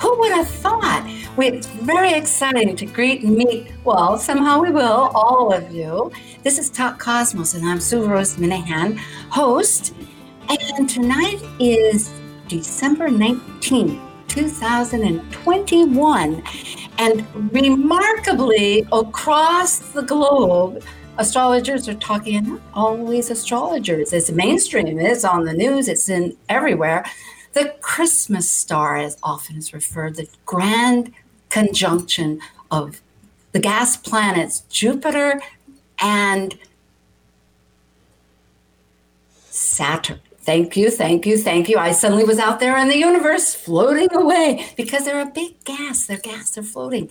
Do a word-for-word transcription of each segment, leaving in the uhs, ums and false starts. Who would have thought? It's very exciting to greet and meet, well, somehow we will, all of you. This is Talk Cosmos, and I'm Sue Rose Minahan, host. And tonight is December nineteenth, two thousand twenty-one. And remarkably, across the globe, astrologers are talking, and not always astrologers. It's mainstream, it's on the news, it's in everywhere. The Christmas star, as often is referred, the grand conjunction of the gas planets Jupiter and Saturn. Thank you, thank you, thank you. I suddenly was out there in the universe floating away because they're a big gas, they're gas, they're floating.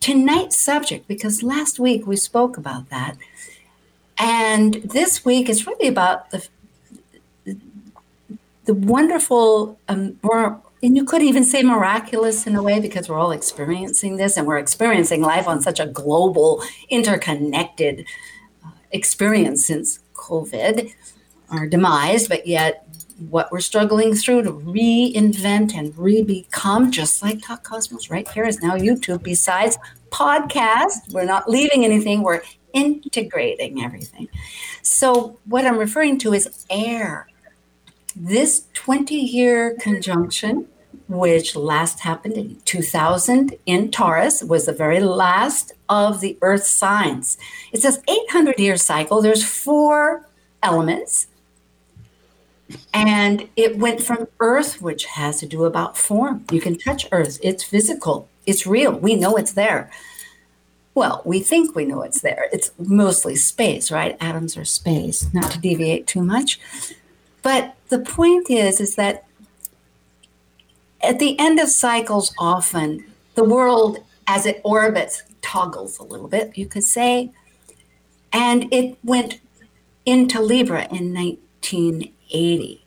Tonight's subject, because last week we spoke about that, and this week is really about the the wonderful, um, or, and you could even say miraculous in a way, because we're all experiencing this, and we're experiencing life on such a global, interconnected uh, experience since COVID, our demise, but yet what we're struggling through to reinvent and re-become, just like Talk Cosmos right here is now YouTube. Besides podcast, we're not leaving anything. We're integrating everything. So what I'm referring to is air. This twenty-year conjunction, which last happened in two thousand in Taurus, was the very last of the Earth signs. It's this eight hundred year cycle. There's four elements. And it went from Earth, which has to do about form. You can touch Earth. It's physical. It's real. We know it's there. Well, we think we know it's there. It's mostly space, right? Atoms are space, not to deviate too much. But the point is, is that at the end of cycles, often the world, as it orbits, toggles a little bit, you could say. And it went into Libra in nineteen eighty.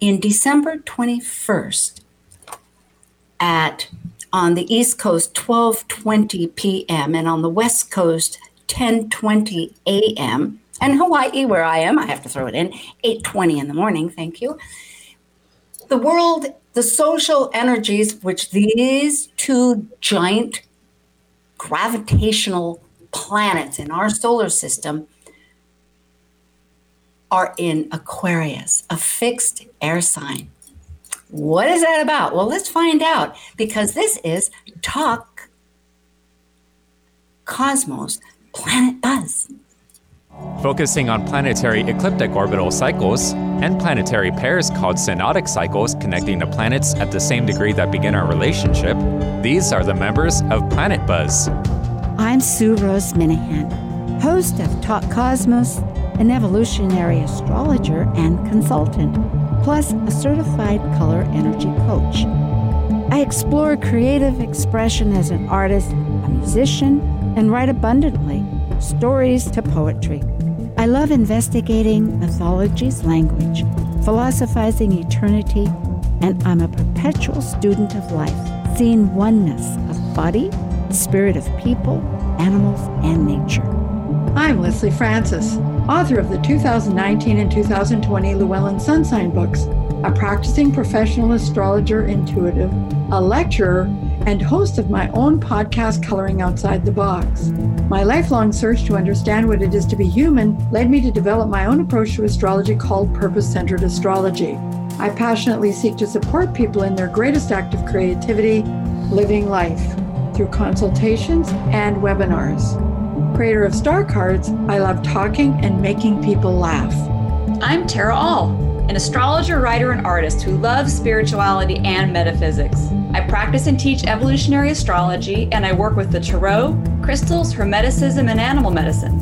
In December twenty-first at on the East Coast twelve twenty p.m. and on the West Coast ten twenty a.m. and Hawaii, where I am, I have to throw it in, eight twenty in the morning, thank you. The world, the social energies, which these two giant gravitational planets in our solar system are in Aquarius, a fixed air sign. What is that about? Well, let's find out, because this is Talk Cosmos Planet Buzz. Focusing on planetary ecliptic orbital cycles and planetary pairs called synodic cycles connecting the planets at the same degree that begin our relationship, these are the members of Planet Buzz. I'm Sue Rose Minahan, host of Talk Cosmos, an evolutionary astrologer and consultant, plus a certified color energy coach. I explore creative expression as an artist, a musician, and write abundantly, stories to poetry. I love investigating mythology's language, philosophizing eternity, and I'm a perpetual student of life, seeing oneness of body, spirit of people, animals, and nature. I'm Leslie Francis, author of the two thousand nineteen and two thousand twenty Llewellyn Sun Sign books, a practicing professional astrologer intuitive, a lecturer, and host of my own podcast, Coloring Outside the Box. My lifelong search to understand what it is to be human led me to develop my own approach to astrology called Purpose-Centered Astrology. I passionately seek to support people in their greatest act of creativity, living life, through consultations and webinars. Creator of Star Cards, I love talking and making people laugh. I'm Tara Aul, an astrologer, writer, and artist who loves spirituality and metaphysics. I practice and teach evolutionary astrology, and I work with the tarot, crystals, hermeticism, and animal medicine.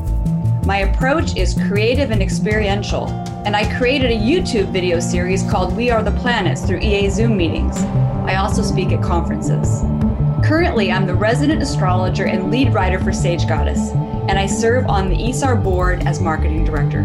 My approach is creative and experiential, and I created a YouTube video series called We Are the Planets through E A Zoom meetings. I also speak at conferences. Currently, I'm the resident astrologer and lead writer for Sage Goddess, and I serve on the E S A R board as marketing director.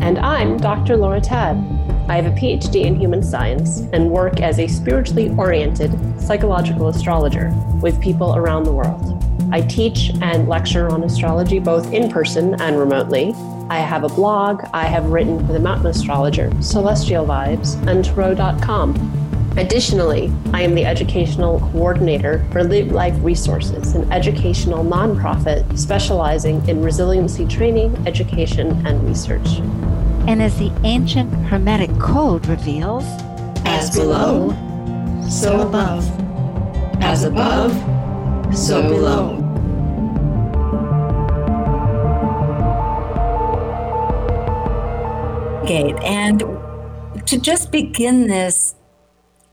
And I'm Doctor Laura Tadd. I have a P H D in human science and work as a spiritually oriented psychological astrologer with people around the world. I teach and lecture on astrology both in person and remotely. I have a blog. I have written for the Mountain Astrologer, Celestial Vibes, and Tarot dot com. Additionally, I am the educational coordinator for Live Life Resources, an educational nonprofit specializing in resiliency training, education, and research. And as the ancient Hermetic code reveals, as below, so above. As above, so below. Okay, and to just begin this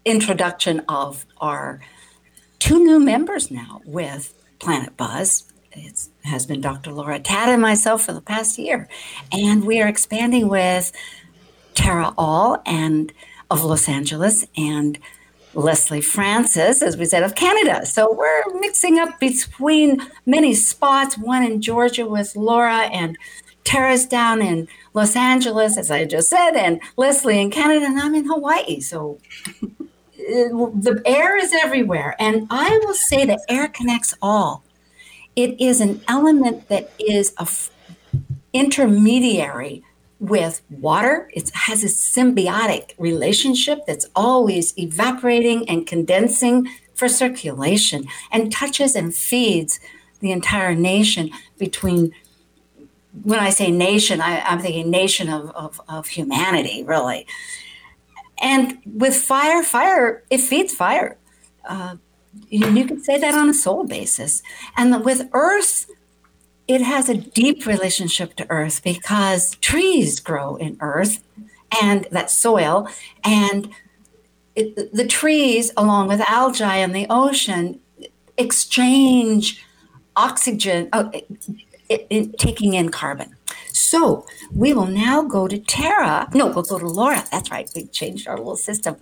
introduction of our two new members now with Planet Buzz. It has been Doctor Laura Tadd and myself for the past year. And we are expanding with Tara Aul and of Los Angeles and Leslie Francis, as we said, of Canada. So we're mixing up between many spots, one in Georgia with Laura and Tara's down in Los Angeles, as I just said, and Leslie in Canada, and I'm in Hawaii. So the air is everywhere. And I will say the air connects all. It is an element that is an f- intermediary with water. It has a symbiotic relationship that's always evaporating and condensing for circulation and touches and feeds the entire nation between. When I say nation, I, I'm thinking nation of, of, of humanity, really. And with fire, fire, it feeds fire. Uh, you, you can say that on a soul basis. And with earth, it has a deep relationship to earth because trees grow in earth and that soil. And it, the trees, along with algae and the ocean, exchange oxygen, oh, It, it, taking in carbon. So we will now go to Tara. No, we'll go to Laura. That's right. We changed our little system.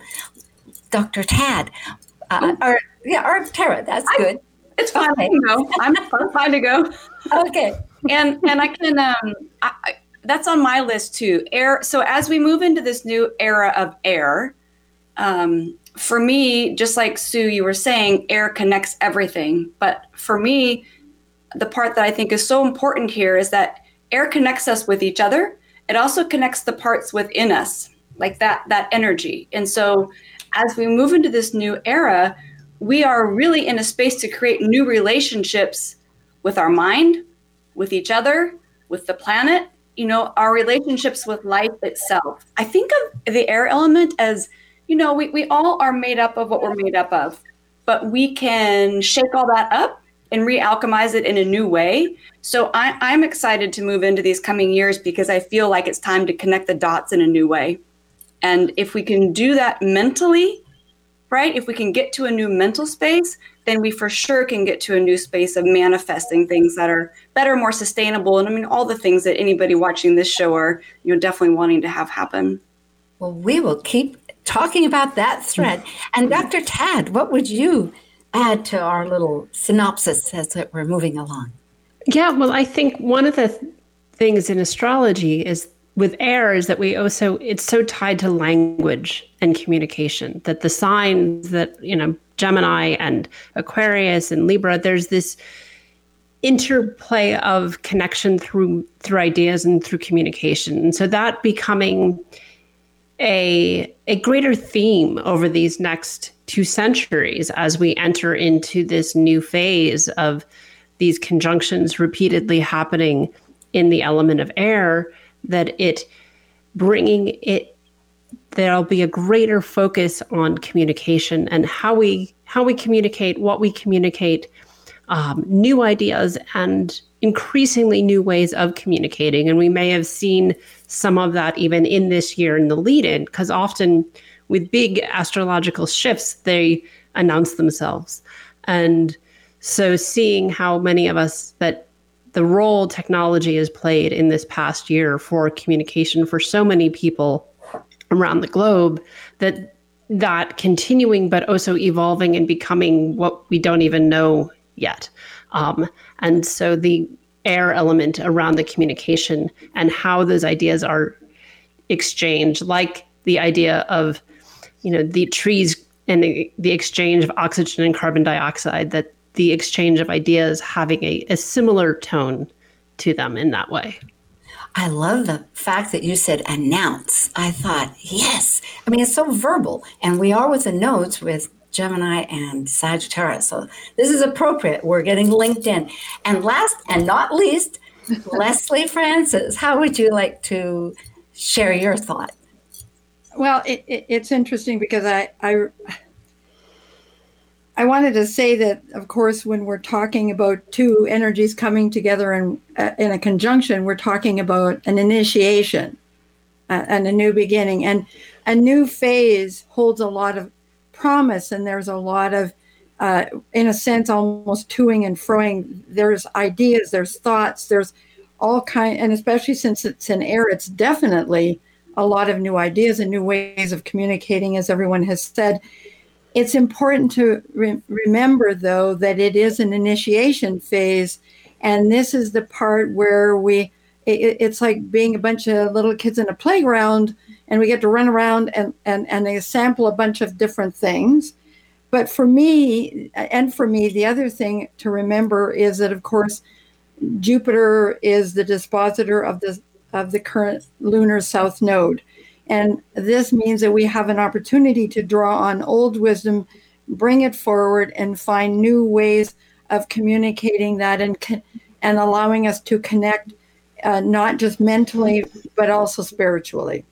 Doctor Tadd. Uh, or, yeah, or Tara. That's I, good. It's fine. Okay. No, I'm fine to go. Okay. And and I can, um, I, I, that's on my list too. Air. So as we move into this new era of air, um, for me, just like Sue, you were saying, air connects everything. But for me, the part that I think is so important here is that air connects us with each other. It also connects the parts within us, like that, that energy. And so as we move into this new era, we are really in a space to create new relationships with our mind, with each other, with the planet, you know, our relationships with life itself. I think of the air element as, you know, we, we all are made up of what we're made up of, but we can shake all that up and re-alchemize it in a new way. So I, I'm excited to move into these coming years because I feel like it's time to connect the dots in a new way. And if we can do that mentally, right? If we can get to a new mental space, then we for sure can get to a new space of manifesting things that are better, more sustainable. And I mean, all the things that anybody watching this show are, you know, definitely wanting to have happen. Well, we will keep talking about that thread. And Doctor Tadd, what would you add to our little synopsis as we're moving along? Yeah, well, I think one of the th- things in astrology is with air is that we also, it's so tied to language and communication, that the signs that, you know, Gemini and Aquarius and Libra, there's this interplay of connection through through ideas and through communication. And so that becoming a a greater theme over these next two centuries as we enter into this new phase of these conjunctions repeatedly happening in the element of air, that it bringing it, there'll be a greater focus on communication and how we how we communicate, what we communicate, um, new ideas and increasingly new ways of communicating. And we may have seen some of that even in this year in the lead-in, because often with big astrological shifts, they announce themselves. And so seeing how many of us that the role technology has played in this past year for communication for so many people around the globe, that that continuing, but also evolving and becoming what we don't even know yet. Um, and so the air element around the communication and how those ideas are exchanged, like the idea of, you know, the trees and the, the exchange of oxygen and carbon dioxide, that the exchange of ideas having a, a similar tone to them in that way. I love the fact that you said announce. I thought, yes. I mean, it's so verbal. And we are with the nodes with Gemini and Sagittarius. So this is appropriate. We're getting linked in. And last and not least, Leslie Francis, how would you like to share your thought? Well, it, it, it's interesting because I, I, I wanted to say that, of course, when we're talking about two energies coming together in, uh, in a conjunction, we're talking about an initiation uh, and a new beginning. And a new phase holds a lot of promise, and there's a lot of, uh, in a sense, almost toing and froing. There's ideas, there's thoughts, there's all kind, and especially since it's in air, it's definitely a lot of new ideas and new ways of communicating, as everyone has said. It's important to re- remember, though, that it is an initiation phase, and this is the part where we, it, it's like being a bunch of little kids in a playground, and we get to run around and, and, and they sample a bunch of different things. But for me, and for me, the other thing to remember is that, of course, Jupiter is the dispositor of the of the current lunar south node. And this means that we have an opportunity to draw on old wisdom, bring it forward, and find new ways of communicating that and and allowing us to connect, uh, not just mentally, but also spiritually.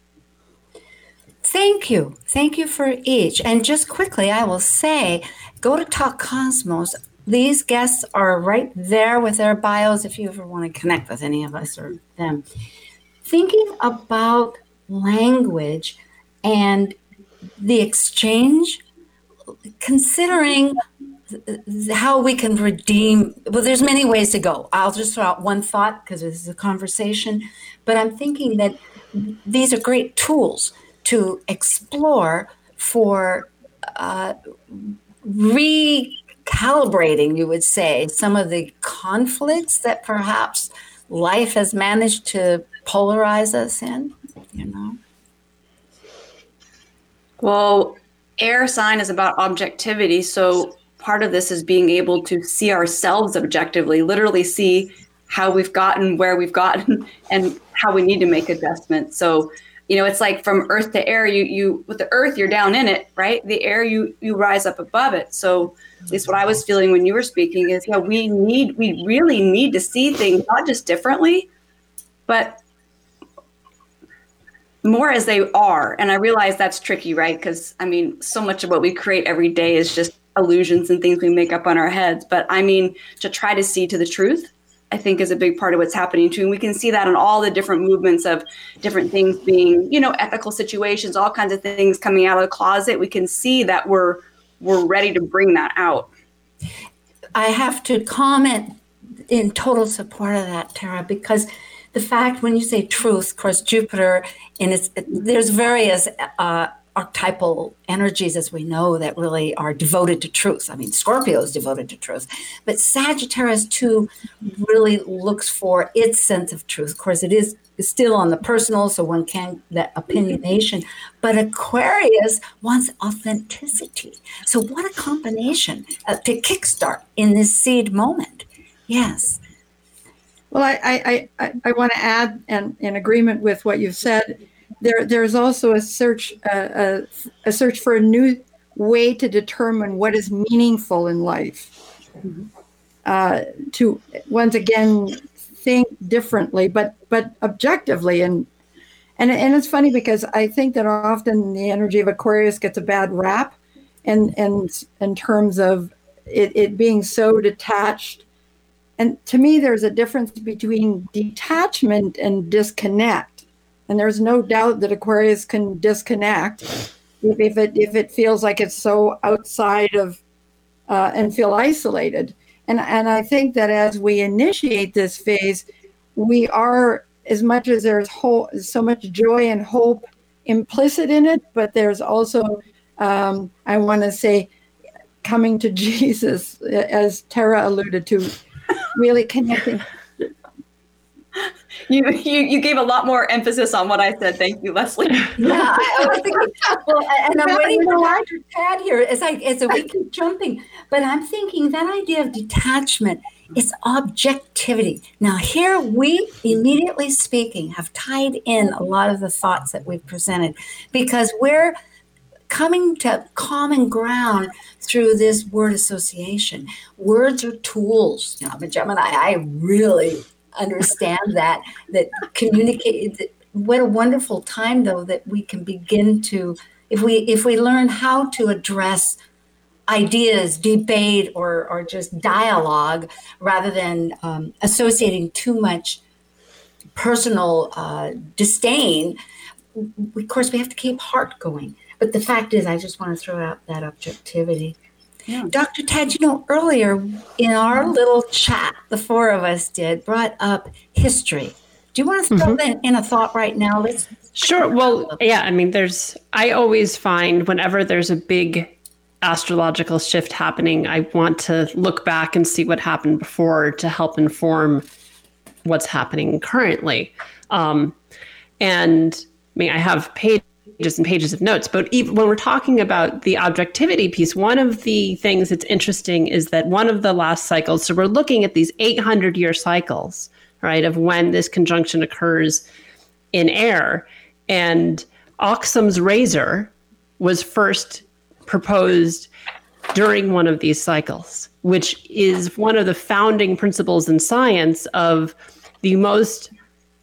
Thank you. Thank you for each. And just quickly, I will say, go to Talk Cosmos. These guests are right there with their bios if you ever want to connect with any of us or them. Thinking about language and the exchange, considering how we can redeem, well, there's many ways to go. I'll just throw out one thought because this is a conversation, but I'm thinking that these are great tools to explore for uh, recalibrating, you would say, some of the conflicts that perhaps life has managed to polarize us in. You know? Well, air sign is about objectivity. So part of this is being able to see ourselves objectively, literally see how we've gotten, where we've gotten, and how we need to make adjustments. So, you know, it's like from earth to air, you, you with the earth, you're down in it, right? The air, you, you rise up above it. So at least what I was feeling when you were speaking is, you know, we need, we really need to see things, not just differently, but more as they are. And I realize that's tricky, right? Because, I mean, so much of what we create every day is just illusions and things we make up on our heads. But, I mean, to try to see to the truth, I think, is a big part of what's happening, too. And we can see that in all the different movements of different things being, you know, ethical situations, all kinds of things coming out of the closet. We can see that we're we're ready to bring that out. I have to comment in total support of that, Tara, because the fact when you say truth, of course, Jupiter, and it's, there's various uh, archetypal energies, as we know, that really are devoted to truth. I mean, Scorpio is devoted to truth, but Sagittarius, too, really looks for its sense of truth. Of course, it is still on the personal, so one can, that opinionation, but Aquarius wants authenticity. So what a combination uh, to kickstart in this seed moment. Yes. Well, I I, I, I want to add, and in agreement with what you've said, there there's also a search uh, a, a search for a new way to determine what is meaningful in life. Mm-hmm. Uh, to once again think differently, but but objectively, and and and it's funny because I think that often the energy of Aquarius gets a bad rap, and and in terms of it, it being so detached. And to me, there's a difference between detachment and disconnect. And there's no doubt that Aquarius can disconnect if, if it if it feels like it's so outside of uh, and feel isolated. And and I think that as we initiate this phase, we are, as much as there's whole, so much joy and hope implicit in it, but there's also um, I want to say, coming to Jesus, as Tara alluded to, really connecting. You, you you gave a lot more emphasis on what I said. Thank you, Leslie. Yeah, I was thinking, well, and I'm waiting for Doctor Tadd here as I as we keep jumping. But I'm thinking that idea of detachment is objectivity. Now, here we immediately speaking have tied in a lot of the thoughts that we've presented because we're coming to common ground through this word association. Words are tools. Now, I'm a Gemini. I really understand that, that communicate, that what a wonderful time though, that we can begin to, if we if we learn how to address ideas, debate, or or just dialogue, rather than um, associating too much personal uh, disdain, of course we have to keep heart going. But the fact is, I just want to throw out that objectivity. Yeah. Doctor Tadd, you know, earlier in our little chat, the four of us did, brought up history. Do you want to throw mm-hmm. that in a thought right now? Let's Sure. Well, yeah, I mean, there's, I always find whenever there's a big astrological shift happening, I want to look back and see what happened before to help inform what's happening currently. Um, and I mean, I have paid pages and pages of notes, but even when we're talking about the objectivity piece, one of the things that's interesting is that one of the last cycles, so we're looking at these eight hundred year cycles, right, of when this conjunction occurs in air, and Ockham's razor was first proposed during one of these cycles, which is one of the founding principles in science of the most,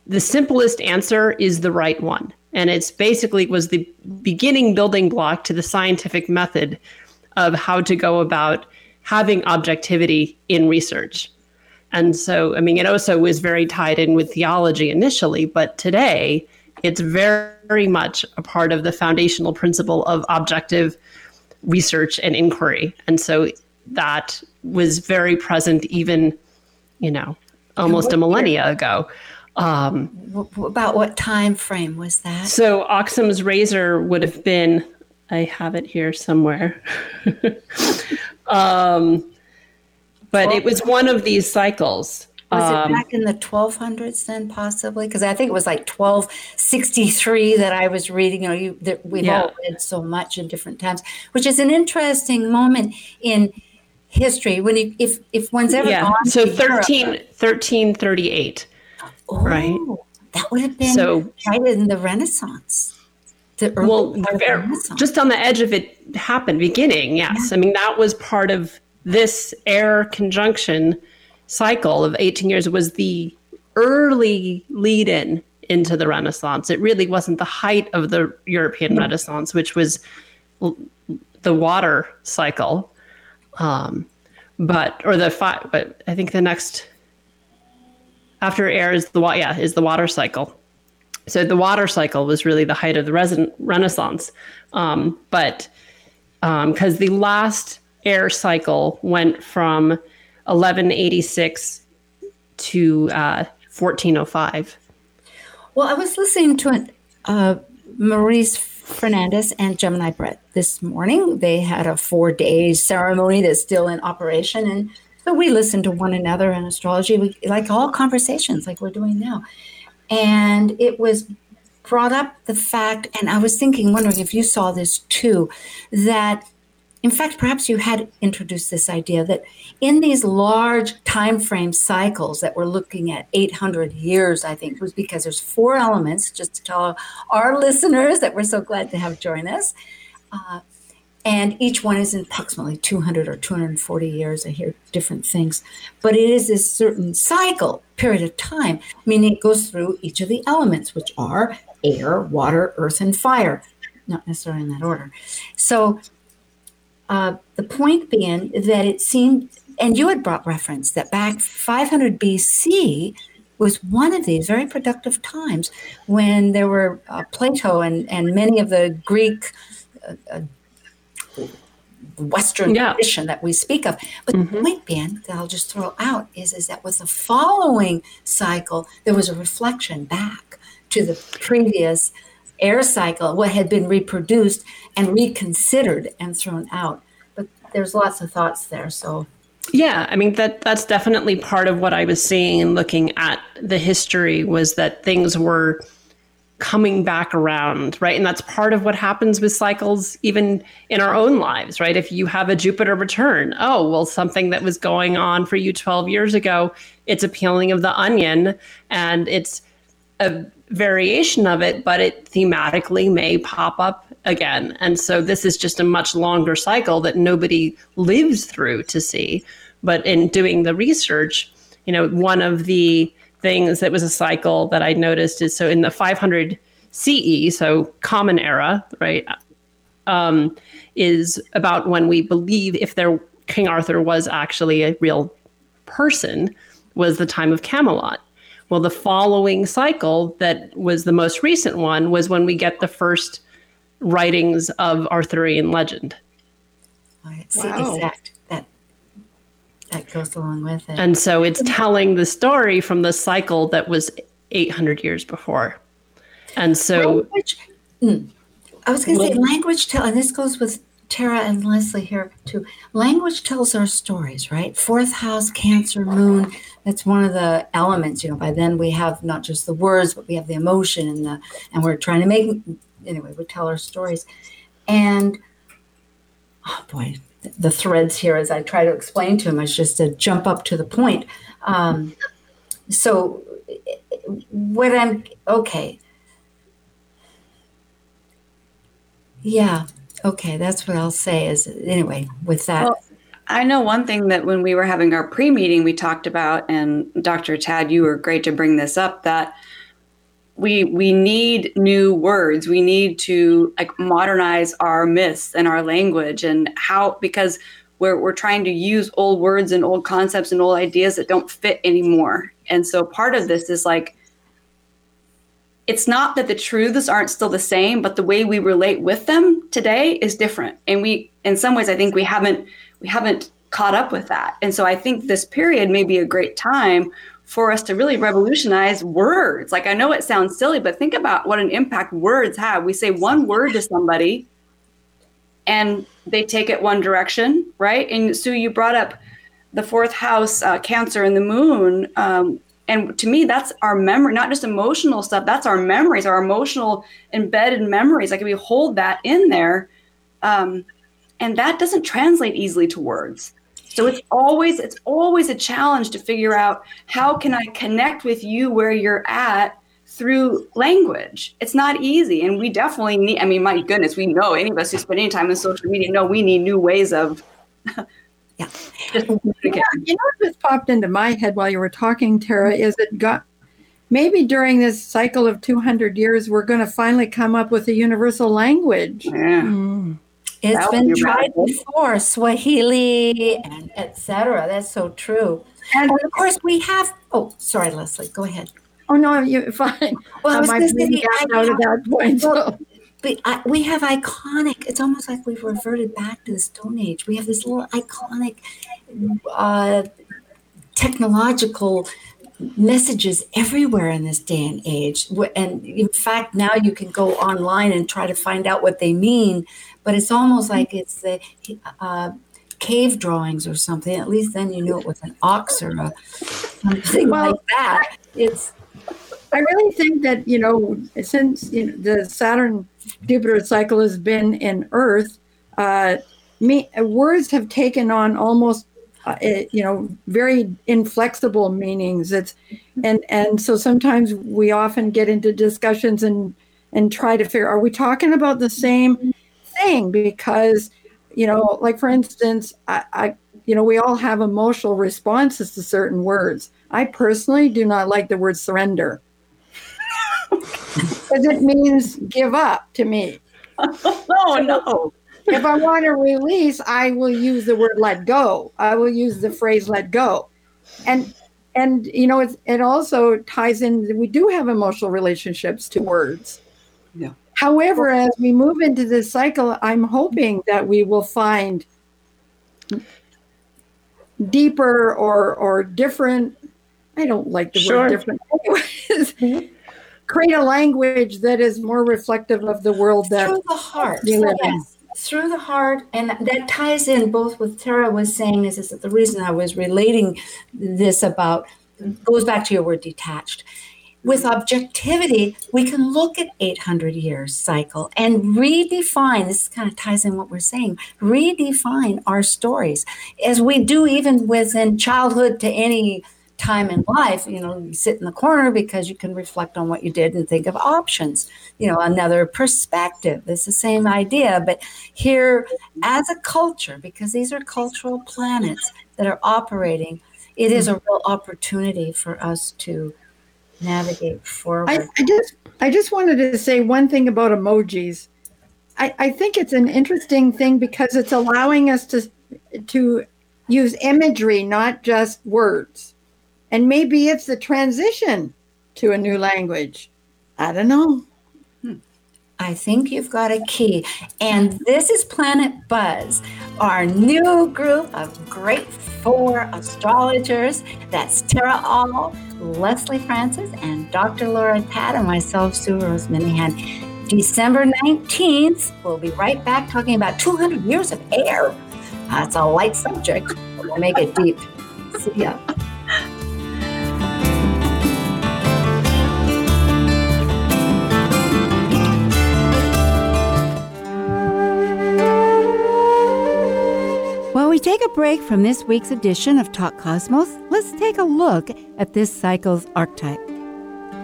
the simplest answer is the right one. And it's basically was the beginning building block to the scientific method of how to go about having objectivity in research. And so, I mean, it also was very tied in with theology initially, but today it's very, very much a part of the foundational principle of objective research and inquiry. And so that was very present even, you know, almost a millennia ago. Um, about what time frame was that? So Ockham's razor would have been, I have it here somewhere. um, but it was one of these cycles. Was um, it back in the twelve hundreds then possibly? Because I think it was like twelve sixty-three that I was reading. You know, you, that we've yeah. all read so much in different times, which is an interesting moment in history. when you, If if one's ever yeah. gone so thirteen Europe, thirteen thirty-eight. Oh, right, that would have been so, right in the Renaissance. The early well, the very, Renaissance. Just on the edge of it happened, beginning, yes. Yeah. I mean, that was part of this air conjunction cycle of eighteen years was the early lead-in into the Renaissance. It really wasn't the height of the European mm-hmm. Renaissance, which was the water cycle. Um, but, or the five, but I think the next... After air is the water, yeah, is the water cycle. So the water cycle was really the height of the resident Renaissance. Um, but because um, the last air cycle went from eleven eighty-six to uh, fourteen oh five. Well, I was listening to an, uh, Maurice Fernandez and Gemini Brett this morning. They had a four-day ceremony that's still in operation, and so we listen to one another in astrology, we, like all conversations like we're doing now. And it was brought up the fact, and I was thinking, wondering if you saw this too, that in fact, perhaps you had introduced this idea that in these large time frame cycles that we're looking at, eight hundred years, I think, was because there's four elements, just to tell our listeners that we're so glad to have join us. Uh, And each one is in approximately two hundred or two hundred forty years. I hear different things. But it is this certain cycle, period of time. I mean, it goes through each of the elements, which are air, water, earth, and fire. Not necessarily in that order. So uh, the point being that it seemed, and you had brought reference, that back five hundred B C was one of these very productive times when there were uh, Plato and, and many of the Greek uh, Western yeah. tradition that we speak of. But mm-hmm. the point being that I'll just throw out is, is that with the following cycle, there was a reflection back to the previous air cycle, what had been reproduced and reconsidered and thrown out. But there's lots of thoughts there. So yeah, I mean, that that's definitely part of what I was seeing and looking at the history, was that things were coming back around, right? And that's part of what happens with cycles, even in our own lives, right? If you have a Jupiter return, oh, well, something that was going on for you twelve years ago, it's a peeling of the onion, and it's a variation of it, but it thematically may pop up again. And so this is just a much longer cycle that nobody lives through to see. But in doing the research, you know, one of the things that was a cycle that I noticed is, so in the five hundred C E, so common era, right, um, is about when we believe, if there King Arthur was actually a real person, was the time of Camelot. Well, the following cycle that was the most recent one was when we get the first writings of Arthurian legend. It's wow. exact. That goes along with it. And so it's telling the story from the cycle that was eight hundred years before. And so... Language, mm, I was going to well, say language, tell, and this goes with Tara and Leslie here too. Language tells our stories, right? Fourth house, Cancer, Moon. That's one of the elements, you know, by then we have not just the words, but we have the emotion and the, and we're trying to make, anyway, we tell our stories. And, oh boy, the threads here as I try to explain to him is just to jump up to the point. Um, so what I'm, okay. Yeah. Okay. That's what I'll say is, anyway, with that. Well, I know one thing that when we were having our pre-meeting, we talked about, and Doctor Tadd, you were great to bring this up, that We we need new words. We need to like modernize our myths and our language, and how, because we're we're trying to use old words and old concepts and old ideas that don't fit anymore. And so part of this is like, it's not that the truths aren't still the same, but the way we relate with them today is different. And we, in some ways, I think we haven't we haven't caught up with that. And so I think this period may be a great time for us to really revolutionize words. Like, I know it sounds silly, but think about what an impact words have. We say one word to somebody and they take it one direction, right? And Sue, you brought up the fourth house, uh, Cancer and the Moon. Um, and to me, that's our memory, not just emotional stuff, that's our memories, our emotional embedded memories. Like, we hold that in there. Um, and that doesn't translate easily to words. So it's always it's always a challenge to figure out, how can I connect with you where you're at through language? It's not easy. And we definitely need, I mean, my goodness, we know, any of us who spend any time on social media know we need new ways of. yeah. yeah. You know what just popped into my head while you were talking, Tara, is it got, maybe during this cycle of two hundred years, we're going to finally come up with a universal language. Yeah. Mm. It's that been tried before, Swahili and et cetera. That's so true. And of course we have, oh, sorry, Leslie, go ahead. Oh, no, you're fine. Well, um, I was going to say, got out of that point, well, so. but I, we have iconic, it's almost like we've reverted back to the Stone Age. We have this little iconic uh, technological messages everywhere in this day and age. And in fact, now you can go online and try to find out what they mean. But it's almost like it's the uh, cave drawings or something. At least then you knew it was an ox or a, something well, like that. It's. I really think that, you know, since you know, the Saturn-Jupiter cycle has been in Earth, uh, me, words have taken on almost, uh, you know, very inflexible meanings. It's, and, and so sometimes we often get into discussions and, and try to figure, are we talking about the same thing? Because, you know, like for instance, I, I, you know, we all have emotional responses to certain words. I personally do not like the word surrender, because it means give up to me. Oh no! If I want to release, I will use the word let go. I will use the phrase let go, and and you know, it's, it also ties in. We do have emotional relationships to words. Yeah. However, as we move into this cycle, I'm hoping that we will find deeper or or different. I don't like the sure. word different. Anyways, create a language that is more reflective of the world that through the heart. We live in. Yes. Through the heart, and that ties in both with Tara was saying is, is that the reason I was relating this about goes back to your word detached. With objectivity, we can look at eight hundred year cycle and redefine, this kind of ties in what we're saying, redefine our stories as we do even within childhood to any time in life. You know, you sit in the corner because you can reflect on what you did and think of options, you know, another perspective. It's the same idea, but here as a culture, because these are cultural planets that are operating, it is a real opportunity for us to navigate forward. I, I just I just wanted to say one thing about emojis. I, I think it's an interesting thing because it's allowing us to to use imagery, not just words. And maybe it's the transition to a new language. I don't know. Hmm. I think you've got a key. And this is Planet Buzz, our new group of great four astrologers. That's Tara Aul, Leslie Francis, and Doctor Laura Tadd, and myself, Sue Rose Minahan. December nineteenth, we'll be right back talking about two hundred years of air. That's a light subject. We'll make it deep. See ya. While we take a break from this week's edition of Talk Cosmos, let's take a look at this cycle's archetype.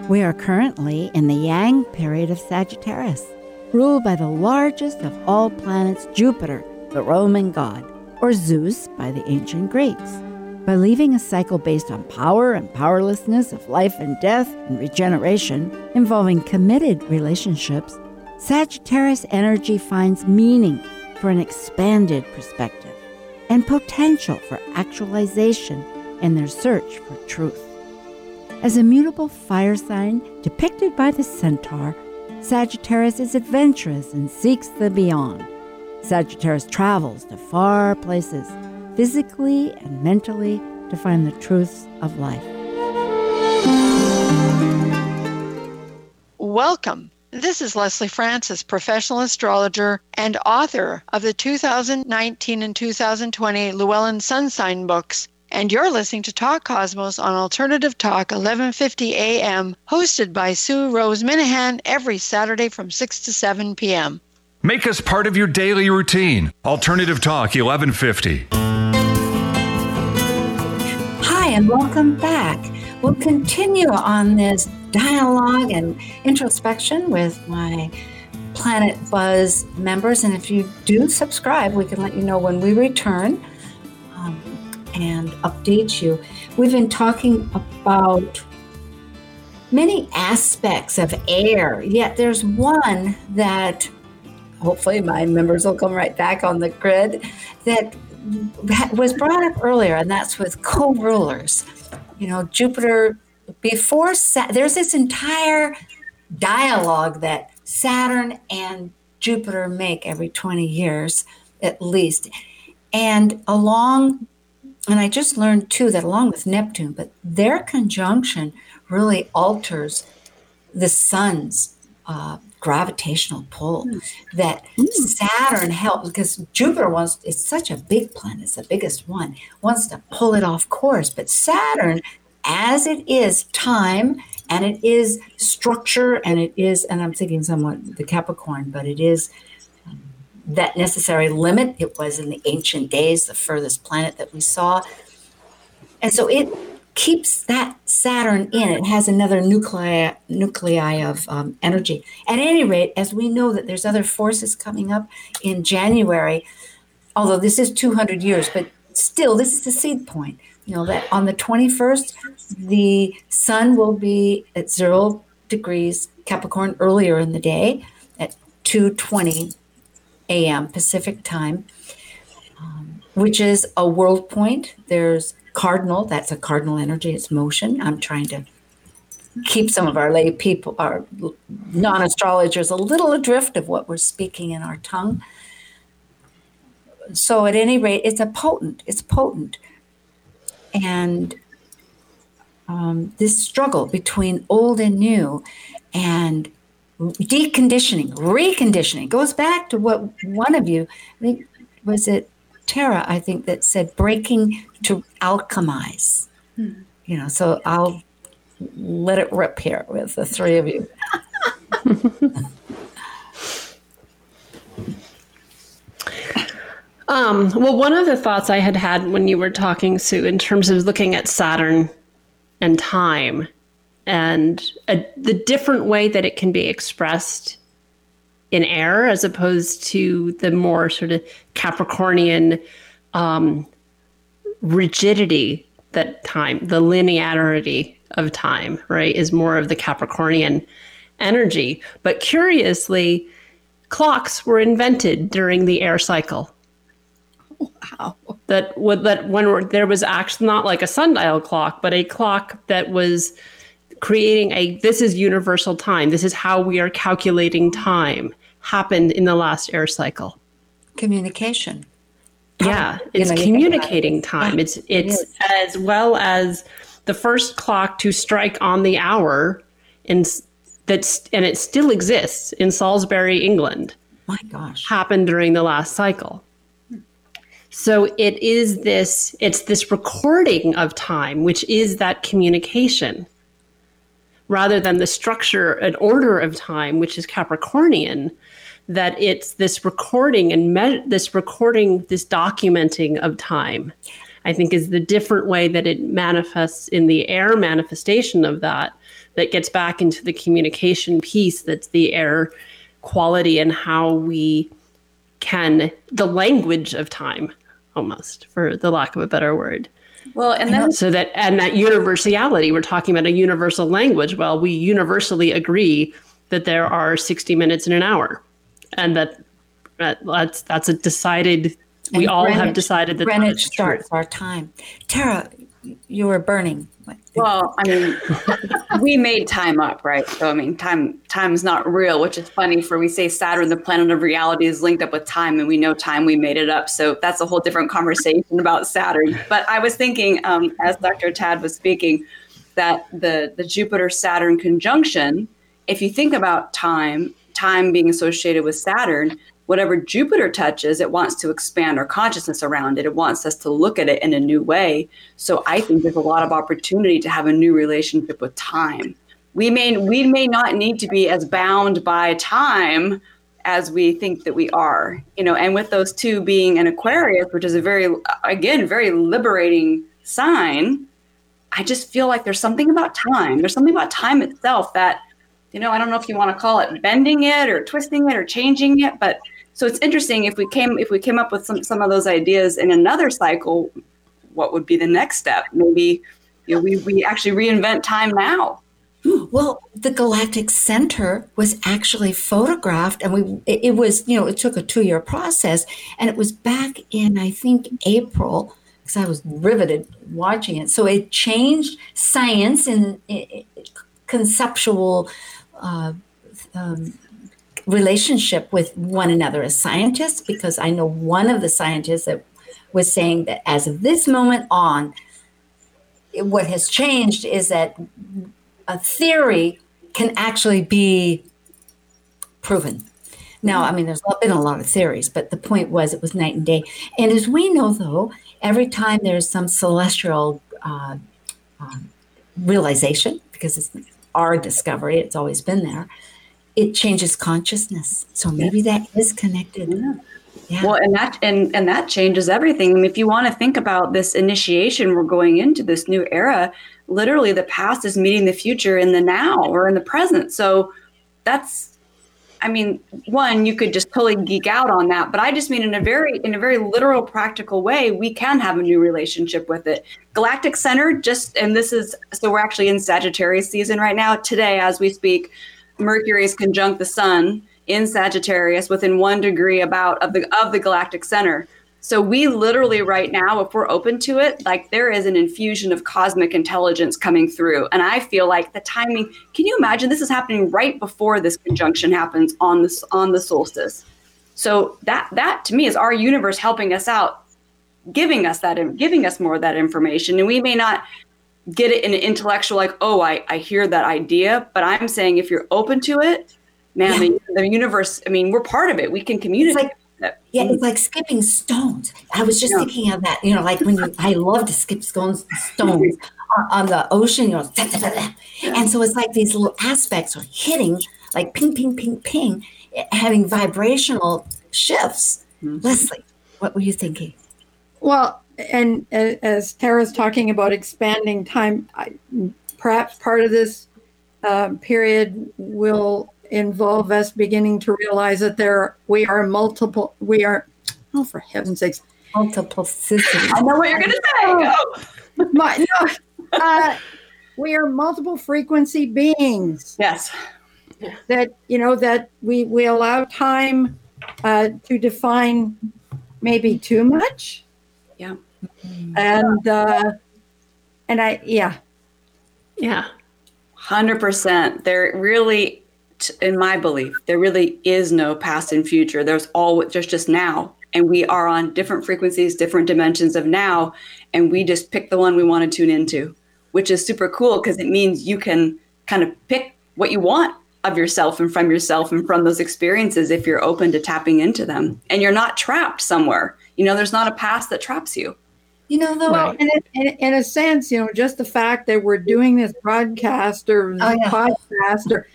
We are currently in the Yang period of Sagittarius, ruled by the largest of all planets, Jupiter, the Roman god, or Zeus by the ancient Greeks. By leaving a cycle based on power and powerlessness of life and death and regeneration, involving committed relationships, Sagittarius energy finds meaning for an expanded perspective and potential for actualization in their search for truth. As a mutable fire sign depicted by the centaur, Sagittarius is adventurous and seeks the beyond. Sagittarius travels to far places, physically and mentally, to find the truths of life. Welcome. This is Leslie Francis, professional astrologer and author of the two thousand nineteen and two thousand twenty Llewellyn Sun Sign books, and you're listening to Talk Cosmos on Alternative Talk, eleven fifty A M, hosted by Sue Rose Minahan every Saturday from six to seven P M Make us part of your daily routine. Alternative Talk, eleven fifty. Hi, and welcome back. We'll continue on this dialogue and introspection with my Planet Buzz members. And if you do subscribe, we can let you know when we return um, and update you. We've been talking about many aspects of air, yet there's one that hopefully my members will come right back on the grid that was brought up earlier, and that's with co-rulers. You know, Jupiter before Saturn, there's this entire dialogue that Saturn and Jupiter make every twenty years at least. And along, and I just learned too that along with Neptune, but their conjunction really alters the sun's uh, gravitational pull mm. that mm. Saturn helps, because Jupiter wants, it's such a big planet, it's the biggest one, wants to pull it off course, but Saturn, as it is time, and it is structure, and it is, and I'm thinking somewhat the Capricorn, but it is that necessary limit. It was in the ancient days, the furthest planet that we saw. And so it keeps that Saturn in. It has another nuclei, nuclei of um, energy. At any rate, as we know that there's other forces coming up in January, although this is two hundred years, but still, this is the seed point. You know, that on the twenty-first, the sun will be at zero degrees Capricorn earlier in the day at two twenty A M Pacific time, um, which is a world point. There's cardinal. That's a cardinal energy. It's motion. I'm trying to keep some of our lay people, our non-astrologers, a little adrift of what we're speaking in our tongue. So at any rate, it's a potent. It's potent. And um, this struggle between old and new, and deconditioning, reconditioning. Goes back to what one of you, I think, was it Tara, I think, that said breaking to alchemize. Hmm. You know, so I'll let it rip here with the three of you. um, well, one of the thoughts I had had when you were talking, Sue, in terms of looking at Saturn and time and a, the different way that it can be expressed in air as opposed to the more sort of Capricornian um, rigidity that time, the linearity of time, right, is more of the Capricornian energy. But curiously, clocks were invented during the air cycle. Wow. That, that when we're, there was actually not like a sundial clock, but a clock that was creating a, this is universal time. This is how we are calculating time, happened in the last air cycle. Communication. Yeah, it's you know, communicating it. time. It's it's it as well as the first clock to strike on the hour, and that's and it still exists in Salisbury, England. My gosh, happened during the last cycle. So it is this. It's this recording of time, which is that communication, rather than the structure and order of time, which is Capricornian. That it's this recording and me- this recording, this documenting of time, I think is the different way that it manifests in the air manifestation of that, that gets back into the communication piece, that's the air quality and how we can, the language of time almost, for the lack of a better word. Well, and then so that, and that universality, we're talking about a universal language. Well, we universally agree that there are sixty minutes in an hour. And that, that that's that's a decided. And we all Greenwich, have decided that Greenwich that is starts true. Our time. Tara, you were burning. Well, I mean, we made time up, right? So I mean, time time is not real, which is funny. For we say Saturn, the planet of reality, is linked up with time, and we know time. We made it up, so that's a whole different conversation about Saturn. But I was thinking, um, as Doctor Tadd was speaking, that the the Jupiter Saturn conjunction. If you think about time. time being associated with Saturn, whatever Jupiter touches, it wants to expand our consciousness around it. It wants us to look at it in a new way. So I think there's a lot of opportunity to have a new relationship with time. We may, we may not need to be as bound by time as we think that we are, you know, and with those two being an Aquarius, which is a very, again, very liberating sign. I just feel like there's something about time. There's something about time itself that, you know, I don't know if you want to call it bending it or twisting it or changing it, but so it's interesting if we came if we came up with some, some of those ideas in another cycle, what would be the next step? Maybe you know, we, we actually reinvent time now. Well, the Galactic Center was actually photographed, and we it, it was, you know, it took a two-year process, and it was back in, I think, April, because I was riveted watching it. So it changed science and conceptual Uh, um, relationship with one another as scientists, because I know one of the scientists that was saying that as of this moment on, what has changed is that a theory can actually be proven. Now, I mean, there's been a lot of theories, but the point was it was night and day. And as we know, though, every time there's some celestial uh, um, realization, because it's our discovery, it's always been there, it changes consciousness. So maybe that is connected. Yeah. Yeah. Well, and that and, and that changes everything. I mean, if you want to think about this initiation, we're going into this new era, literally the past is meeting the future in the now or in the present. So that's, I mean, one, you could just totally geek out on that, but I just mean in a very, in a very literal, practical way, we can have a new relationship with it. Galactic Center just, and this is, so we're actually in Sagittarius season right now. Today, as we speak, Mercury is conjunct the sun in Sagittarius within one degree about of the, of the Galactic Center. So we literally right now, if we're open to it, like there is an infusion of cosmic intelligence coming through. And I feel like the timing, can you imagine this is happening right before this conjunction happens on the, on the solstice? So that, that to me is our universe helping us out, giving us that, giving us more of that information. And we may not get it in an intellectual, like, oh, I, I hear that idea. But I'm saying if you're open to it, man, yeah. the, the universe, I mean, we're part of it. We can communicate. Yeah, it's like skipping stones. I was just yeah. thinking of that, you know, like when you, I love to skip stones, stones on, on the ocean, you know, da, da, da, da. Yeah. And so it's like these little aspects are hitting, like ping, ping, ping, ping, having vibrational shifts. Mm-hmm. Leslie, what were you thinking? Well, and, and as Tara's talking about expanding time, I, perhaps part of this uh, period will involve us beginning to realize that there we are multiple, we are, oh, for heaven's sakes. Multiple systems. I know what you're going to say. Oh. My, no, uh, we are multiple frequency beings. Yes. That, you know, that we, we allow time uh, to define maybe too much. Yeah. And, uh, and I, yeah. Yeah. one hundred percent. There really in my belief, there really is no past and future. There's all there's just now. And we are on different frequencies, different dimensions of now. And we just pick the one we want to tune into, which is super cool because it means you can kind of pick what you want of yourself and from yourself and from those experiences if you're open to tapping into them. And you're not trapped somewhere. You know, there's not a past that traps you. You know, though, well, in, in, in a sense, you know, just the fact that we're doing this broadcast or oh, yeah. podcast or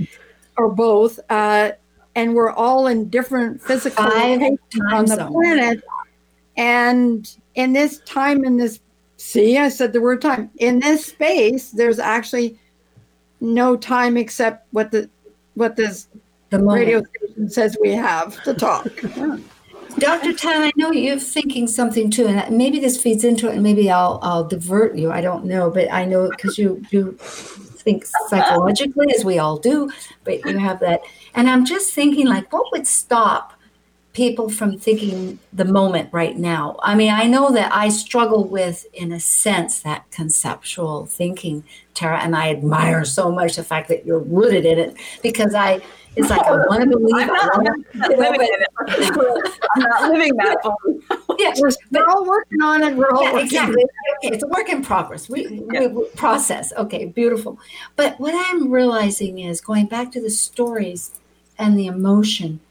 or both, uh, and we're all in different physical locations on the zone. planet. And in this time, in this, see, I said the word time, in this space, there's actually no time except what the what this the radio station says we have to talk. yeah. Doctor Tan, I know you're thinking something too, and maybe this feeds into it, and maybe I'll I'll divert you, I don't know, but I know because you do think psychologically, as we all do, but you have that. And I'm just thinking, like, what would stop people from thinking the moment right now? I mean, I know that I struggle with, in a sense, that conceptual thinking, Tara, and I admire so much the fact that you're rooted in it, because I, it's like, I want to believe. I'm not, I'm not, living, it. I'm not living that long. Yeah, we're, we're all working on it. We're all yeah, working. Exactly. Okay, it's a work in progress. We, yeah. we process. Okay, beautiful. But what I'm realizing is, going back to the stories and the emotion,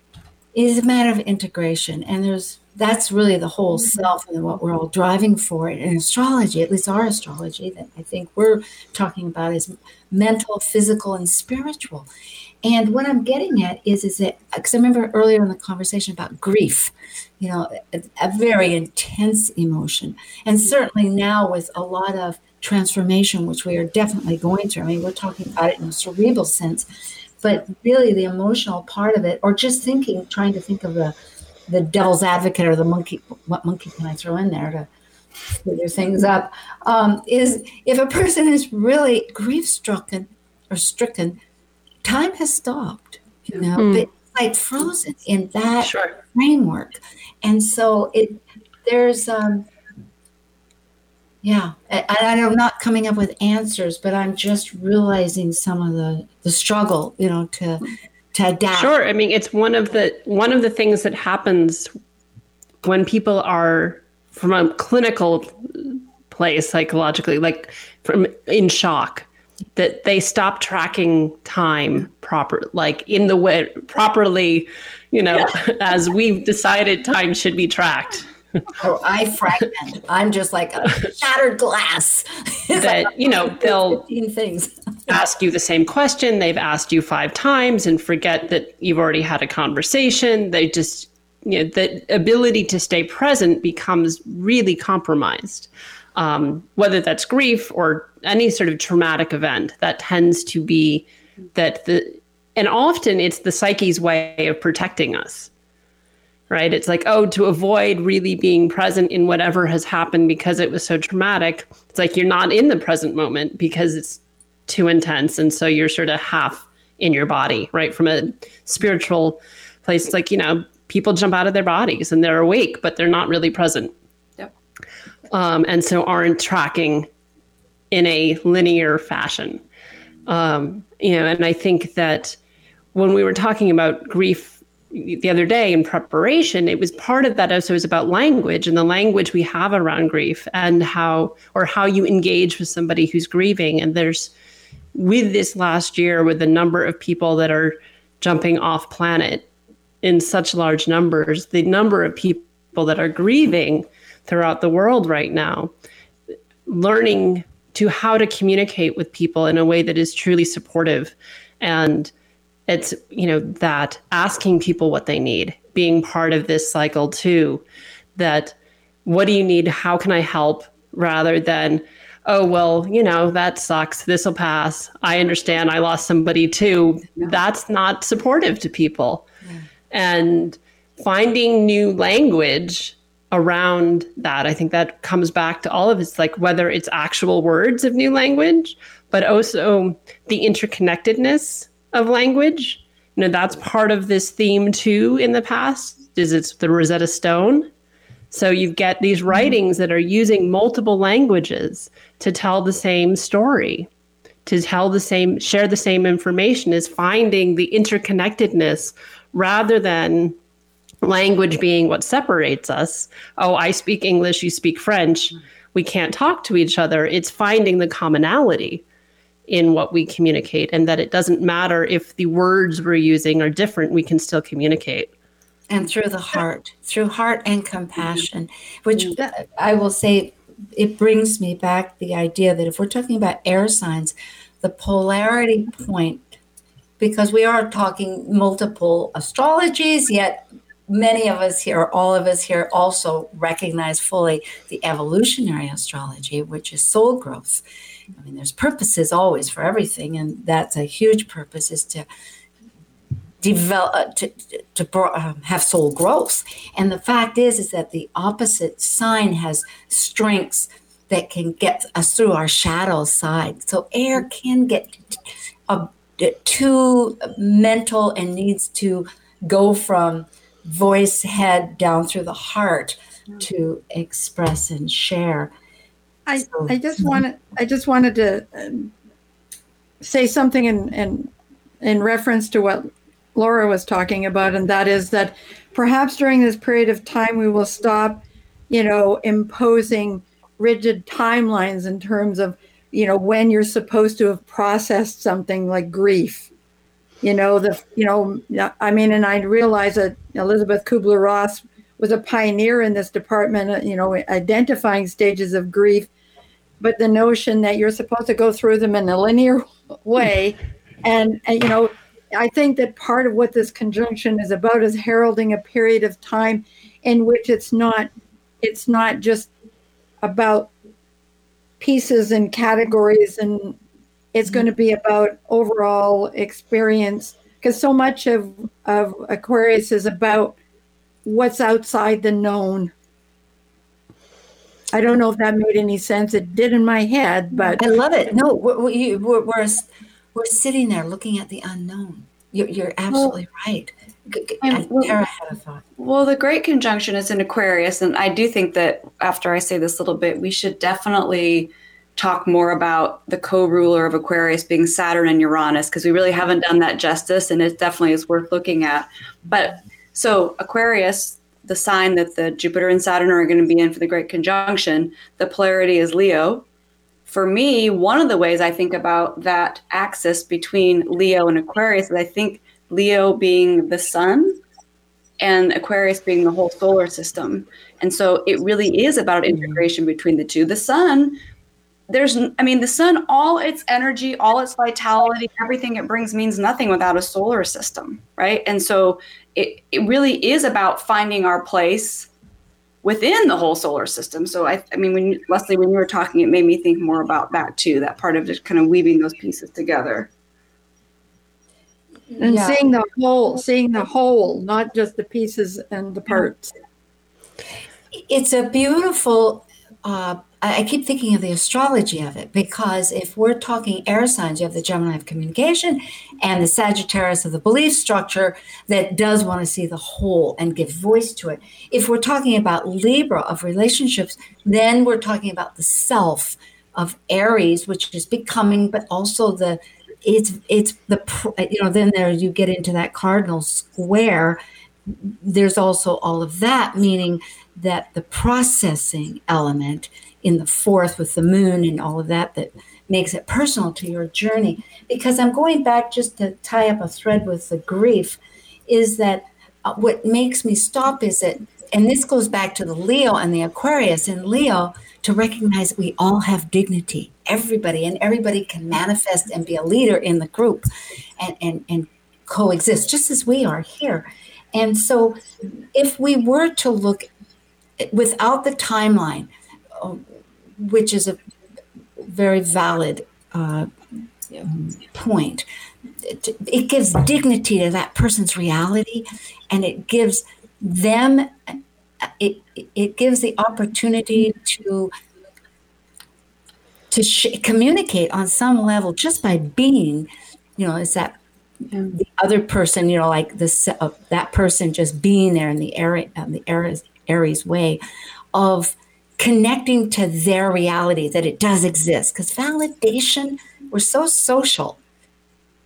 is a matter of integration. And there's that's really the whole self and what we're all driving for in astrology, at least our astrology that I think we're talking about is mental, physical, and spiritual. And what I'm getting at is, is that, because I remember earlier in the conversation about grief, you know, a, a very intense emotion. And certainly now with a lot of transformation, which we are definitely going through. I mean, we're talking about it in a cerebral sense, but really the emotional part of it, or just thinking, trying to think of the, the devil's advocate or the monkey, what monkey can I throw in there to figure things up, um, is if a person is really grief-stricken or stricken, time has stopped, you know, mm. but like frozen in that sure. framework. And so it, there's, um, yeah, I, I, I'm not coming up with answers, but I'm just realizing some of the, the struggle, you know, to, to adapt. Sure. I mean, it's one of the, one of the things that happens when people are from a clinical place psychologically, like from in shock, that they stop tracking time proper, like in the way properly, you know, yeah. as we've decided time should be tracked. Oh, I fragment. I'm just like a shattered glass. That, like, you know, they'll things. ask you the same question they've asked you five times and forget that you've already had a conversation. They just, you know, the ability to stay present becomes really compromised. Um, whether that's grief or any sort of traumatic event, that tends to be that the, and often it's the psyche's way of protecting us, right? It's like, oh, to avoid really being present in whatever has happened because it was so traumatic. It's like, you're not in the present moment because it's too intense. And so you're sort of half in your body, right? From a spiritual place, it's like, you know, people jump out of their bodies and they're awake, but they're not really present. Um, and so aren't tracking in a linear fashion. Um, you know, and I think that when we were talking about grief, the other day in preparation, it was part of that episode was about language and the language we have around grief and how, or how you engage with somebody who's grieving. And there's, with this last year, with the number of people that are jumping off planet in such large numbers, the number of people that are grieving throughout the world right now, learning to how to communicate with people in a way that is truly supportive. And it's, you know, that asking people what they need, being part of this cycle too, that what do you need? How can I help? Rather than, oh, well, you know, that sucks. This will pass. I understand. I lost somebody too. No. That's not supportive to people. Yeah. And finding new language around that. I think that comes back to all of it's like whether it's actual words of new language, but also the interconnectedness of language. You know, that's part of this theme too in the past is it's the Rosetta Stone. So you get these writings that are using multiple languages to tell the same story, to tell the same, share the same information, is finding the interconnectedness rather than language being what separates us. Oh, I speak English, you speak French. We can't talk to each other. It's finding the commonality in what we communicate, and that it doesn't matter if the words we're using are different, we can still communicate. And through the heart, through heart and compassion, which I will say, it brings me back the idea that if we're talking about air signs, the polarity point, because we are talking multiple astrologies, yet many of us here, all of us here also recognize fully the evolutionary astrology, which is soul growth. I mean, there's purposes always for everything. And that's a huge purpose, is to develop, to, to, to um, have soul growth. And the fact is, is that the opposite sign has strengths that can get us through our shadow side. So air can get uh, too mental and needs to go from voice, head, down through the heart to express and share. I, so, I just wanted I just wanted to um, say something in, in in reference to what Laura was talking about, and that is that perhaps during this period of time we will stop, you know, imposing rigid timelines in terms of, you know, when you're supposed to have processed something like grief. You know, the you know, I mean, and I realize that Elizabeth Kubler-Ross was a pioneer in this department, you know, identifying stages of grief. But the notion that you're supposed to go through them in a linear way. And, and, you know, I think that part of what this conjunction is about is heralding a period of time in which it's not, it's not just about pieces and categories, and it's going to be about overall experience, because so much of, of Aquarius is about what's outside the known. I don't know if that made any sense. It did in my head, but I love it. No, we're we're we're, we're sitting there looking at the unknown. You're, you're absolutely well, right. I, well, Tara had a thought. Well, the great conjunction is in Aquarius, and I do think that after I say this little bit, we should definitely talk more about the co-ruler of Aquarius being Saturn and Uranus, because we really haven't done that justice, and it definitely is worth looking at. But so Aquarius, the sign that the Jupiter and Saturn are going to be in for the Great Conjunction, the polarity is Leo. For me, one of the ways I think about that axis between Leo and Aquarius is I think Leo being the sun and Aquarius being the whole solar system. And so it really is about integration between the two. The sun, there's, I mean, the sun, all its energy, all its vitality, everything it brings means nothing without a solar system, right? And so It, it really is about finding our place within the whole solar system. So, I, I mean, when Leslie, when you were talking, it made me think more about that too, that part of just kind of weaving those pieces together. And yeah. seeing the whole, seeing the whole, not just the pieces and the parts. It's a beautiful, uh, I keep thinking of the astrology of it, because if we're talking air signs, you have the Gemini of communication and the Sagittarius of the belief structure that does want to see the whole and give voice to it. If we're talking about Libra of relationships, then we're talking about the self of Aries, which is becoming, but also the, it's, it's the, you know, then there you get into that cardinal square there's also all of that, meaning that the processing element in the fourth with the moon and all of that, that makes it personal to your journey. Because I'm going back just to tie up a thread with the grief, is that what makes me stop is that, and this goes back to the Leo and the Aquarius in Leo, to recognize that we all have dignity, everybody, and everybody can manifest and be a leader in the group and, and, and coexist, just as we are here. And so if we were to look without the timeline, which is a very valid uh, point, it gives dignity to that person's reality, and it gives them, it it gives the opportunity to to sh- communicate on some level just by being. You know, it's that the other person, you know, like this uh, that person just being there in the area, um, the Aries, Aries way of connecting to their reality, that it does exist. Because validation, we're so social,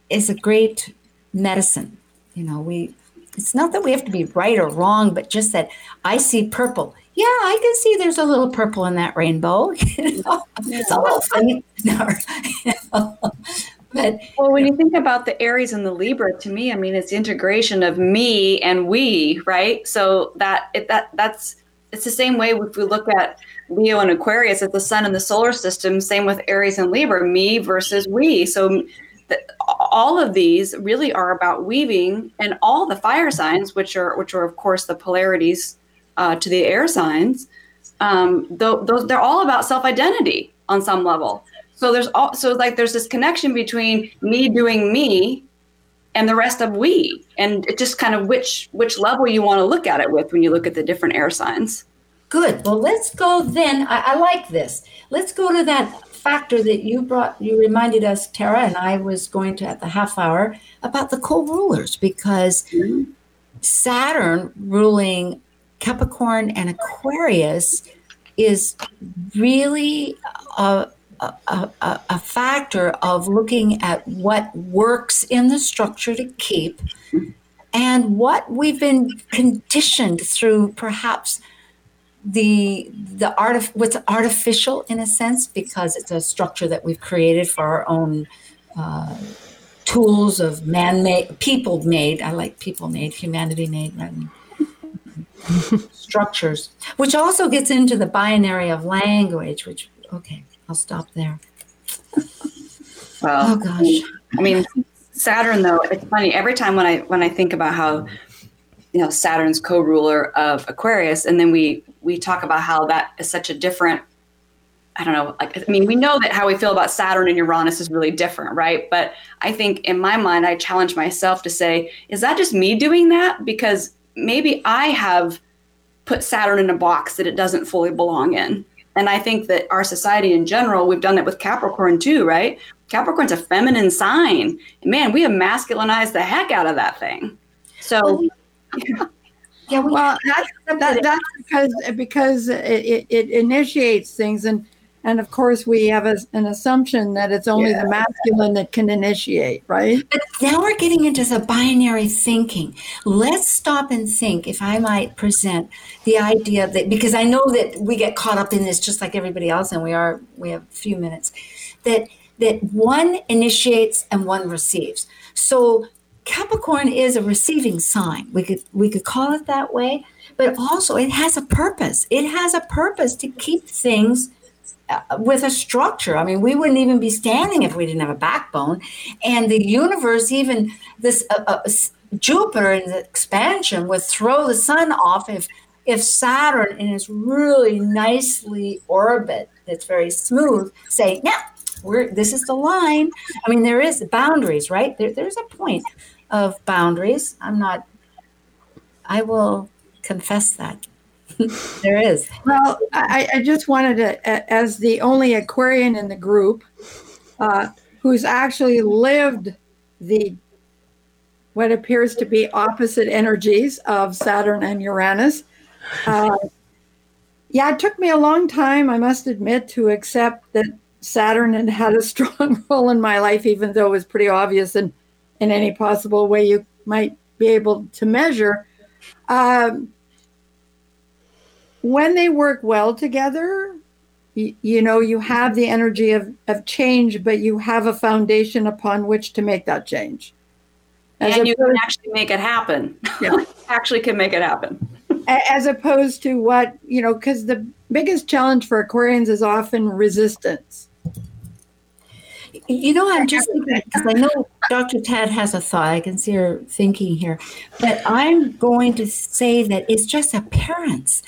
is a great medicine. You know, we. It's not that we have to be right or wrong, but just that I see purple. Yeah, I can see there's a little purple in that rainbow. You know? It's a little funny. You know? But, well, when you think about the Aries and the Libra, to me, I mean, it's the integration of me and we, right? So that it, that that's it's the same way if we look at Leo and Aquarius, at the sun and the solar system, same with Aries and Libra, me versus we. So that all of these really are about weaving, and all the fire signs, which are, which are of course the polarities uh, to the air signs, um, th- th- they're all about self-identity on some level. So there's all, so like there's this connection between me doing me and the rest of we, and it just kind of which which level you want to look at it with when you look at the different air signs. Good. Well, let's go then. I, I like this. Let's go to that factor that you brought, you reminded us, Tara, and I was going to at the half hour about the co-rulers, because mm-hmm. Saturn ruling Capricorn and Aquarius is really a, a, a, a factor of looking at what works in the structure to keep and what we've been conditioned through perhaps the the art of what's artificial in a sense, because it's a structure that we've created for our own uh, tools of man-made, people-made. I like people-made, humanity-made structures, which also gets into the binary of language. Which okay, I'll stop there. Well, oh gosh, I mean Saturn though. It's funny every time when I when I think about how, you know, Saturn's co-ruler of Aquarius, and then we. We talk about how that is such a different, I don't know, like, I mean, we know that how we feel about Saturn and Uranus is really different, right? But I think in my mind, I challenge myself to say, is that just me doing that? Because maybe I have put Saturn in a box that it doesn't fully belong in. And I think that our society in general, we've done that with Capricorn too, right? Capricorn's a feminine sign. And man, we have masculinized the heck out of that thing. So, yeah. Yeah, we well, that's, that, that's because because it, it initiates things, and, and of course we have a, an assumption that it's only yeah. the masculine that can initiate, right? But now we're getting into the binary thinking. Let's stop and think, if I might present the idea that, because I know that we get caught up in this just like everybody else, and we are we have a few minutes, that that one initiates and one receives. So Capricorn is a receiving sign. We could we could call it that way, but also it has a purpose. It has a purpose to keep things with a structure. I mean, we wouldn't even be standing if we didn't have a backbone. And the universe, even this uh, uh, Jupiter in the expansion would throw the sun off if if Saturn in its really nicely orbit that's very smooth say, no, we're, this is the line. I mean, there is boundaries, right? There, there's a point of boundaries. I'm not, I will confess that. There is. Well, I, I just wanted to, as the only Aquarian in the group, uh, who's actually lived the, what appears to be opposite energies of Saturn and Uranus. Uh, yeah, it took me a long time, I must admit, to accept that Saturn had had a strong role in my life, even though it was pretty obvious in, in any possible way you might be able to measure. Um, when they work well together, you, you know, you have the energy of, of change, but you have a foundation upon which to make that change. As and you opposed, can actually make it happen. Yeah. actually can make it happen. As opposed to what, you know, because the biggest challenge for Aquarians is often resistance. You know, I'm just thinking, because I know Doctor Tadd has a thought. I can see her thinking here. But I'm going to say that it's just appearance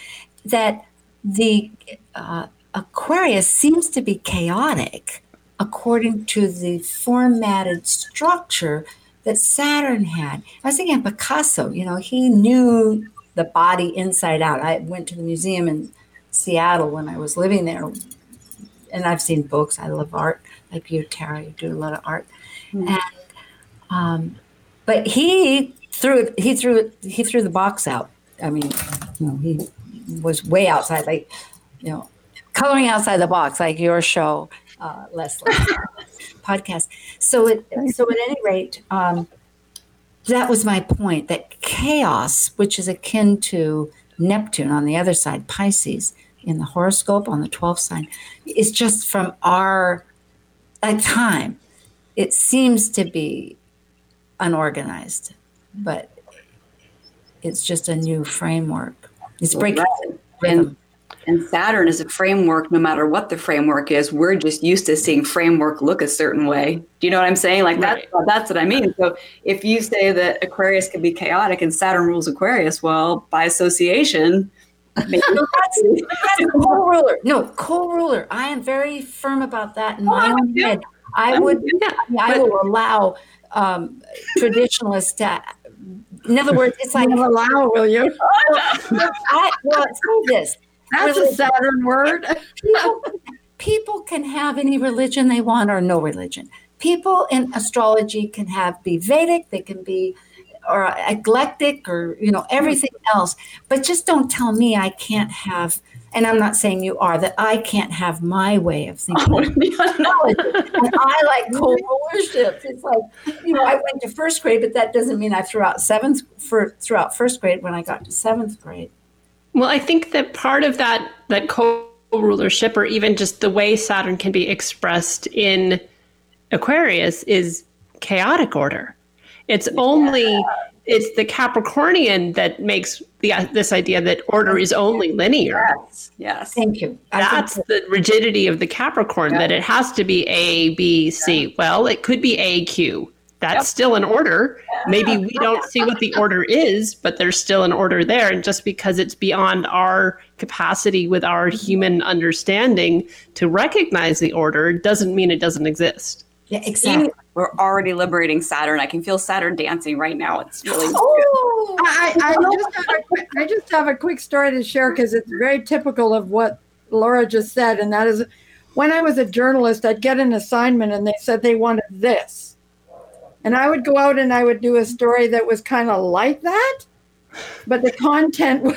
that the uh, Aquarius seems to be chaotic according to the formatted structure that Saturn had. I was thinking of Picasso. You know, he knew the body inside out. I went to the museum in Seattle when I was living there, and I've seen books. I love art. Like you, Tara, you do a lot of art. Mm-hmm. And um, but he threw he threw he threw the box out. I mean, you know, he was way outside, like, you know, coloring outside the box, like your show, uh, Leslie podcast. So it so at any rate, um, that was my point. That chaos, which is akin to Neptune on the other side, Pisces in the horoscope on the twelfth sign, is just from our At time, it seems to be unorganized, but it's just a new framework. It's breaking right. and, and Saturn is a framework. No matter what the framework is, we're just used to seeing framework look a certain way. Do you know what I'm saying? Like right. that's that's what I mean. So if you say that Aquarius can be chaotic and Saturn rules Aquarius, well, by association. Maybe. No, that's, that's co-ruler. No, co-ruler. I am very firm about that in my oh, own yeah. head. I would, yeah. I will allow um, traditionalists to. In other words, it's like You'll allow. Will you? I, well, say this. That's religion. A Saturn word. people, people can have any religion they want or no religion. People in astrology can have be Vedic. They can be. Or eclectic, or you know, everything else, but just don't tell me I can't have. And I'm not saying you are that I can't have my way of thinking. Oh, no. And I like co-rulership. It's like, you know, I went to first grade, but that doesn't mean I threw out seventh for throughout first grade when I got to seventh grade. Well, I think that part of that that co-rulership, or even just the way Saturn can be expressed in Aquarius, is chaotic order. It's only, it's the Capricornian that makes the, this idea that order is only linear. Yes, yes. Thank you. I That's the that. rigidity of the Capricorn, yeah. that it has to be A, B, C. Yeah. Well, it could be A, Q. That's yep. still an order. Yeah. Maybe we don't see what the order is, but there's still an order there. And just because it's beyond our capacity with our human understanding to recognize the order doesn't mean it doesn't exist. Yeah, exactly. You, we're already liberating Saturn. I can feel Saturn dancing right now. It's really oh, good. I, I, just have a quick, I just have a quick story to share because it's very typical of what Laura just said. And that is, when I was a journalist, I'd get an assignment and they said they wanted this. And I would go out and I would do a story that was kind of like that. But the content was,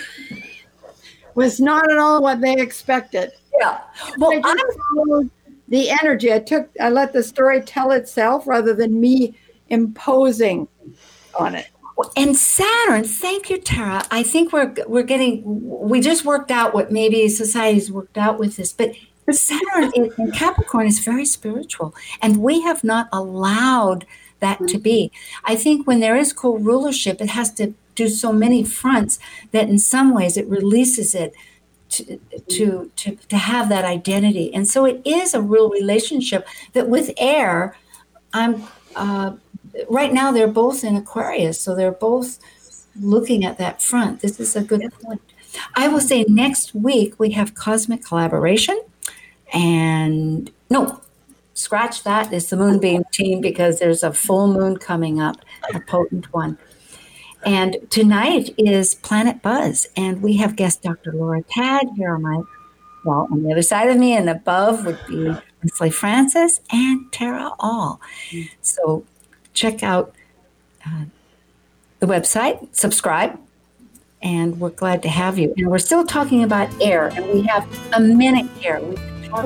was not at all what they expected. Yeah. Well, I just followed the energy. I took, I let the story tell itself rather than me imposing on it. And Saturn, thank you, Tara. I think we're we're getting, we just worked out what maybe society's worked out with this, but Saturn in Capricorn is very spiritual, and we have not allowed that to be. I think when there is co-rulership, it has to do so many fronts that in some ways it releases it. To, to to to have that identity. And so it is a real relationship that with air, I'm uh, right now they're both in Aquarius, so they're both looking at that front. This is a good point. I will say next week we have cosmic collaboration, and no, scratch that. It's the Moonbeam team because there's a full moon coming up, a potent one. And tonight is Planet Buzz, and we have guest Doctor Laura Tadd here on my, well, on the other side of me, and above would be Leslie Francis and Tara Aul. So check out uh, the website, subscribe, and we're glad to have you. And we're still talking about air, and we have a minute here. We can talk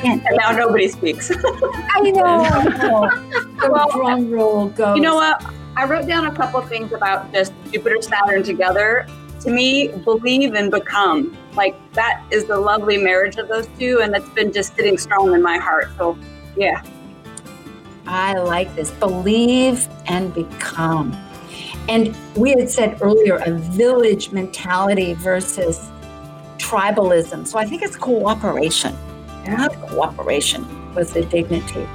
can't. And now nobody speaks. I know. The well, drum roll goes. You know what? I wrote down a couple of things about just Jupiter, Saturn together. To me, believe and become. Like, that is the lovely marriage of those two, and that's been just sitting strong in my heart. So, yeah. I like this. Believe and become. And we had said earlier, a village mentality versus tribalism. So I think it's cooperation. Not cooperation was the dignity.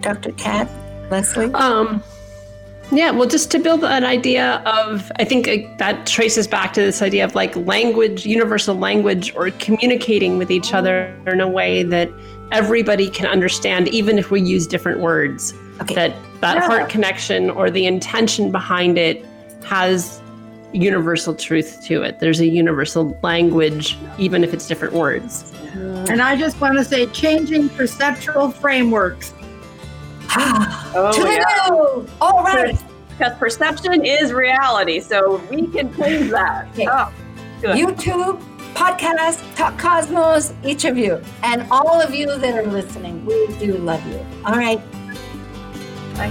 Doctor Tadd, Leslie? Um, yeah, well, just to build an idea of, I think that traces back to this idea of like language, universal language, or communicating with each other in a way that everybody can understand, even if we use different words. Okay. That that yeah. heart connection or the intention behind it has universal truth to it. There's a universal language, even if it's different words. And I just want to say, changing perceptual frameworks. Oh, to yeah. the new. All right. Because perception is reality, so we can change that. Okay. Oh, good. YouTube, podcast, Talk Cosmos, each of you, and all of you that are listening, we do love you. All right. Bye.